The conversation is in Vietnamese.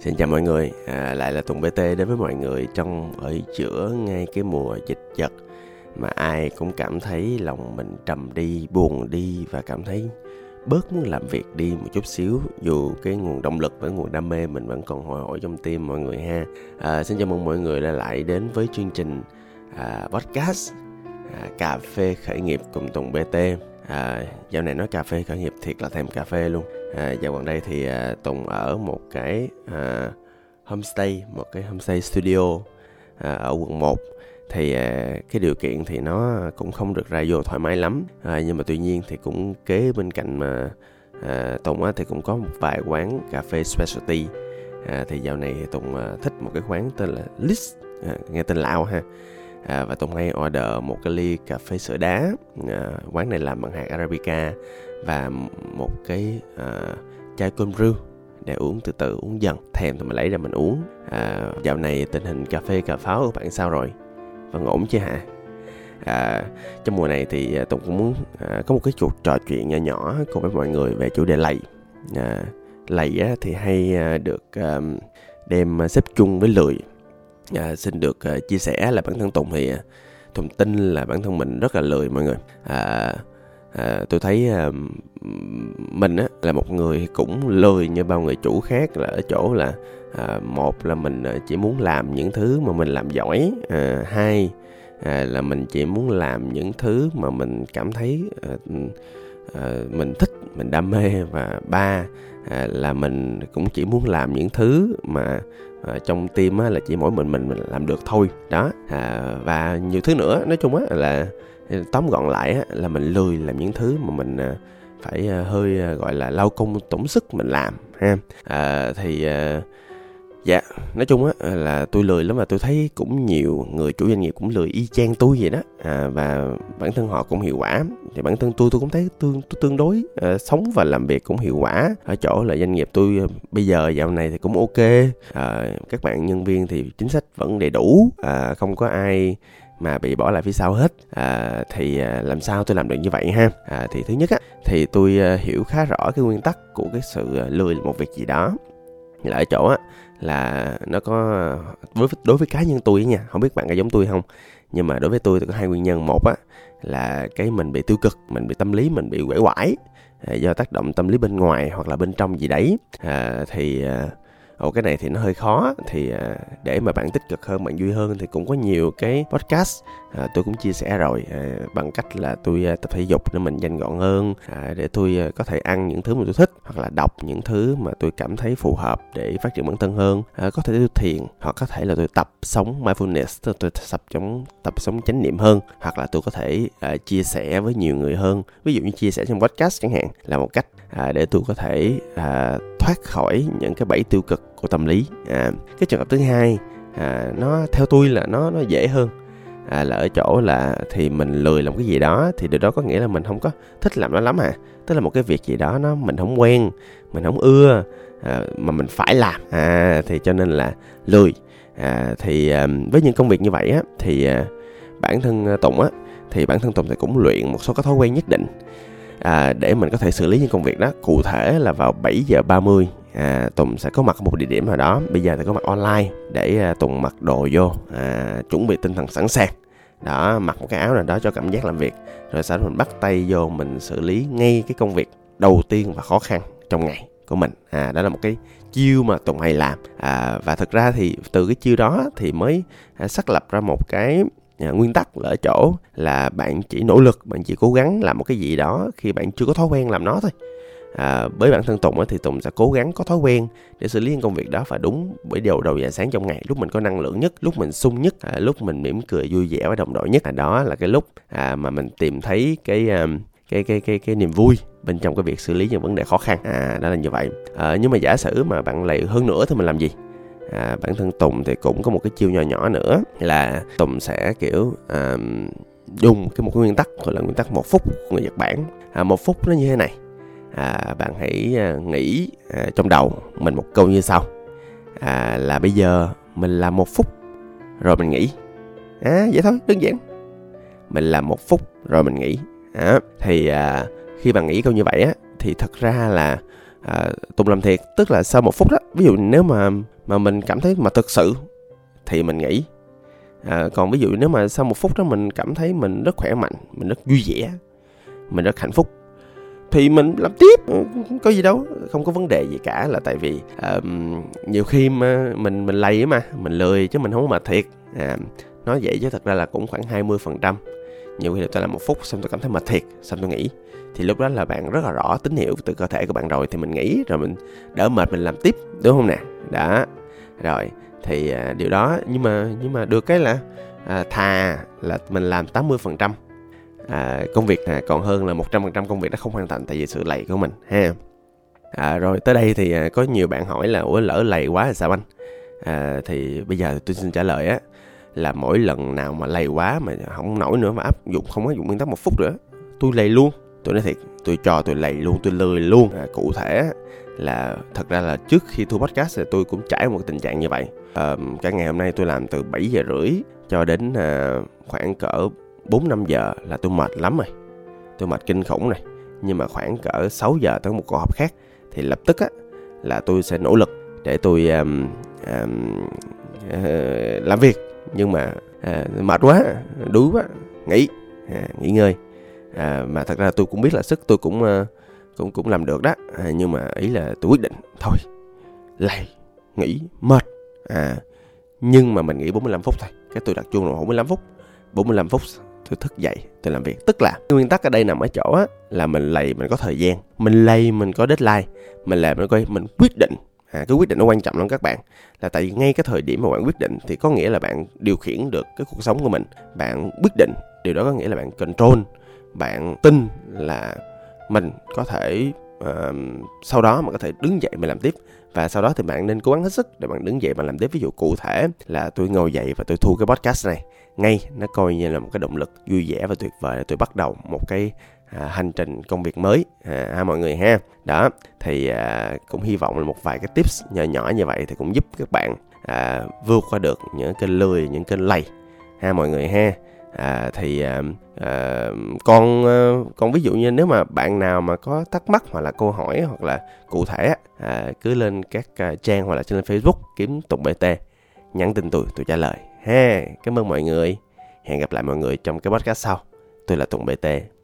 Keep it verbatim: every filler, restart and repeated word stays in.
Xin chào mọi người, à, lại là Tùng bê tê đến với mọi người trong ở giữa ngay cái mùa dịch giật mà ai cũng cảm thấy lòng mình trầm đi, buồn đi và cảm thấy bớt muốn làm việc đi một chút xíu, dù cái nguồn động lực với nguồn đam mê mình vẫn còn hồi hổi trong tim mọi người ha. À, xin chào mừng mọi người đã lại đến với chương trình à, podcast à, Cà phê khởi nghiệp cùng Tùng bê tê. À, dạo này nói cà phê khởi nghiệp thiệt là thèm cà phê luôn. À, dạo gần đây thì à, Tùng ở một cái à, homestay, một cái homestay studio à, ở quận một. Thì à, cái điều kiện thì nó cũng không được ra vô thoải mái lắm. À, nhưng mà tuy nhiên thì cũng kế bên cạnh mà à, Tùng á, thì cũng có một vài quán cà phê specialty. À, thì dạo này thì Tùng à, thích một cái quán tên là Lix, à, nghe tên Lào ha. À, và Tùng hay order một cái ly cà phê sữa đá, à, quán này làm bằng hạt Arabica, và một cái à, chai cơm rưu để uống từ từ, uống dần, thèm thì mình lấy ra mình uống. À, dạo này tình hình cà phê cà pháo của bạn sao rồi? Vẫn ổn chứ hả? À, trong mùa này thì Tùng cũng muốn à, có một cái cuộc trò chuyện nhỏ nhỏ cùng với mọi người về chủ đề lầy. À, lầy á, thì hay được à, đem xếp chung với lười. À, xin được uh, chia sẻ là bản thân Tùng thì uh, Tùng tin là bản thân mình rất là lười mọi người. à, à, Tôi thấy uh, mình á, là một người cũng lười như bao người chủ khác, là ở chỗ là uh, một là mình chỉ muốn làm những thứ mà mình làm giỏi, uh, hai uh, là mình chỉ muốn làm những thứ mà mình cảm thấy uh, uh, mình thích, mình đam mê, và ba À, là mình cũng chỉ muốn làm những thứ mà à, trong tim á, là chỉ mỗi mình mình mình làm được thôi đó. À, và nhiều thứ nữa, nói chung á, là tóm gọn lại á, là mình lười làm những thứ mà mình à, phải à, hơi à, gọi là lao công tốn sức mình làm ha. À, thì à, dạ nói chung á, là tôi lười lắm, và tôi thấy cũng nhiều người chủ doanh nghiệp cũng lười y chang tôi vậy đó. À, và bản thân họ cũng hiệu quả, thì bản thân tôi tôi cũng thấy tương tôi tương đối à, sống và làm việc cũng hiệu quả ở chỗ là doanh nghiệp tôi bây giờ dạo này thì cũng ok. À, các bạn nhân viên thì chính sách vẫn đầy đủ, à, không có ai mà bị bỏ lại phía sau hết. À, thì à, làm sao tôi làm được như vậy ha? À, thì thứ nhất á, thì tôi à, hiểu khá rõ cái nguyên tắc của cái sự à, lười một việc gì đó là ở chỗ á, là nó có đối với, đối với cá nhân tôi nha, không biết bạn có giống tôi không, nhưng mà đối với tôi thì có hai nguyên nhân. Một á, là cái mình bị tiêu cực, mình bị tâm lý, mình bị uể oải à, do tác động tâm lý bên ngoài hoặc là bên trong gì đấy. À, thì à, ồ, cái này thì nó hơi khó. Thì à, để mà bạn tích cực hơn, bạn vui hơn, thì cũng có nhiều cái podcast à, tôi cũng chia sẻ rồi, à, bằng cách là tôi à, tập thể dục để mình nhanh gọn hơn, à, để tôi à, có thể ăn những thứ mà tôi thích, hoặc là đọc những thứ mà tôi cảm thấy phù hợp để phát triển bản thân hơn. À, có thể tôi thiền, hoặc có thể là tôi tập sống mindfulness, tôi tập sống tập sống chánh niệm hơn, hoặc là tôi có thể à, chia sẻ với nhiều người hơn, ví dụ như chia sẻ trong podcast chẳng hạn, là một cách à, để tôi có thể à, thoát khỏi những cái bẫy tiêu cực của tâm lý. À, cái trường hợp thứ hai, à, nó theo tôi là nó nó dễ hơn, à, là ở chỗ là thì mình lười làm cái gì đó, thì điều đó có nghĩa là mình không có thích làm nó lắm à, tức là một cái việc gì đó nó mình không quen, mình không ưa, à, mà mình phải làm, à, thì cho nên là lười. À, thì à, với những công việc như vậy á, thì à, bản thân Tùng á, thì bản thân Tùng thì cũng luyện một số cái thói quen nhất định. À, để mình có thể xử lý những công việc đó. Cụ thể là vào bảy giờ ba mươi à, Tùng sẽ có mặt ở một địa điểm nào đó. Bây giờ thì có mặt online, để à, Tùng mặc đồ vô, à, chuẩn bị tinh thần sẵn sàng đó, mặc một cái áo nào đó cho cảm giác làm việc, rồi sau đó mình bắt tay vô, mình xử lý ngay cái công việc đầu tiên và khó khăn trong ngày của mình. À, đó là một cái chiêu mà Tùng hay làm. À, và thực ra thì từ cái chiêu đó thì mới à, xác lập ra một cái À, nguyên tắc là ở chỗ là bạn chỉ nỗ lực, bạn chỉ cố gắng làm một cái gì đó khi bạn chưa có thói quen làm nó thôi. À, với bản thân Tùng ấy, thì Tùng sẽ cố gắng có thói quen để xử lý công việc đó và đúng bởi đầu đầu giờ sáng trong ngày, lúc mình có năng lượng nhất, lúc mình sung nhất, à, lúc mình mỉm cười vui vẻ với đồng đội nhất. À, đó là cái lúc à, mà mình tìm thấy cái, à, cái, cái, cái, cái niềm vui bên trong cái việc xử lý những vấn đề khó khăn. À, đó là như vậy. À, nhưng mà giả sử mà bạn lại hơn nữa thì mình làm gì? À, bản thân Tùng thì cũng có một cái chiêu nhỏ nhỏ nữa, là Tùng sẽ kiểu à, dùng cái một cái nguyên tắc gọi là nguyên tắc một phút của người Nhật Bản. À, một phút nó như thế này, à, bạn hãy nghĩ à, trong đầu mình một câu như sau, à, là bây giờ mình làm một phút rồi mình nghỉ. À, vậy thôi, đơn giản, mình làm một phút rồi mình nghỉ. À, thì à, khi bạn nghĩ câu như vậy á, thì thật ra là à, Tùng làm thiệt. Tức là sau một phút đó, ví dụ nếu mà mà mình cảm thấy mà thực sự thì mình nghỉ. À, còn ví dụ nếu mà sau một phút đó mình cảm thấy mình rất khỏe mạnh, mình rất vui vẻ, mình rất hạnh phúc thì mình làm tiếp, có gì đâu, không có vấn đề gì cả. Là tại vì uh, nhiều khi mà mình mình lầy mà, mình lười chứ mình không có mệt thiệt. À, nói vậy chứ thật ra là cũng khoảng hai mươi phần trăm. Nhiều khi tôi làm một phút xong tôi cảm thấy mệt thiệt, xong tôi nghỉ. Thì lúc đó là bạn rất là rõ tín hiệu từ cơ thể của bạn rồi, thì mình nghỉ rồi mình đỡ mệt mình làm tiếp, đúng không nè? Đó, rồi thì uh, điều đó, nhưng mà nhưng mà được cái là uh, thà là mình làm tám mươi phần trăm À, công việc à, còn hơn là một trăm phần trăm công việc nó không hoàn thành tại vì sự lầy của mình ha. À, rồi tới đây thì à, có nhiều bạn hỏi là ủa lỡ lầy quá là sao anh? À, thì bây giờ tôi xin trả lời á là mỗi lần nào mà lầy quá mà không nổi nữa mà áp dụng không áp dụng nguyên tắc một phút nữa, tôi lầy luôn, tôi nói thiệt, tôi cho tôi lầy luôn, tôi lười luôn. À, cụ thể là thật ra là trước khi thu podcast thì tôi cũng trải một tình trạng như vậy. À, cả ngày hôm nay tôi làm từ bảy giờ rưỡi cho đến à, khoảng cỡ bốn năm giờ là tôi mệt lắm rồi. Tôi mệt kinh khủng rồi. Nhưng mà khoảng cỡ sáu giờ tới một cuộc họp khác thì lập tức á, là tôi sẽ nỗ lực để tôi um, um, uh, làm việc. Nhưng mà uh, mệt quá, đuối quá, nghỉ, à, nghỉ ngơi. À, mà thật ra tôi cũng biết là sức tôi cũng uh, cũng cũng làm được đó. À, nhưng mà ý là tôi quyết định thôi, lầy, nghỉ, mệt. À, nhưng mà mình nghỉ bốn mươi lăm phút thôi. Cái tôi đặt chuông là bốn mươi lăm phút. bốn mươi lăm phút tôi thức dậy, tôi làm việc. Tức là nguyên tắc ở đây nằm ở chỗ á, là mình lầy mình có thời gian, mình lầy mình có deadline, mình làm mình coi mình quyết định. À, cái quyết định nó quan trọng lắm các bạn. Là tại vì ngay cái thời điểm mà bạn quyết định thì có nghĩa là bạn điều khiển được cái cuộc sống của mình. Bạn quyết định, điều đó có nghĩa là bạn control. Bạn tin là mình có thể uh, sau đó mà có thể đứng dậy mình làm tiếp. Và sau đó thì bạn nên cố gắng hết sức để bạn đứng dậy bạn làm tiếp. Ví dụ cụ thể là tôi ngồi dậy và tôi thu cái podcast này ngay, nó coi như là một cái động lực vui vẻ và tuyệt vời. Tôi bắt đầu một cái à, hành trình công việc mới ha à, mọi người ha. Đó, thì à, cũng hy vọng là một vài cái tips nhỏ nhỏ như vậy thì cũng giúp các bạn à, vượt qua được những cái lười, những cái lầy ha mọi người ha. À, thì à, à, còn à, còn ví dụ như nếu mà bạn nào mà có thắc mắc hoặc là câu hỏi hoặc là cụ thể à, cứ lên các à, trang hoặc là trên Facebook kiếm Tùng bê tê, nhắn tin tôi, tôi trả lời ha. Cảm ơn mọi người. Hẹn gặp lại mọi người trong cái podcast sau. Tôi là Tùng bê tê.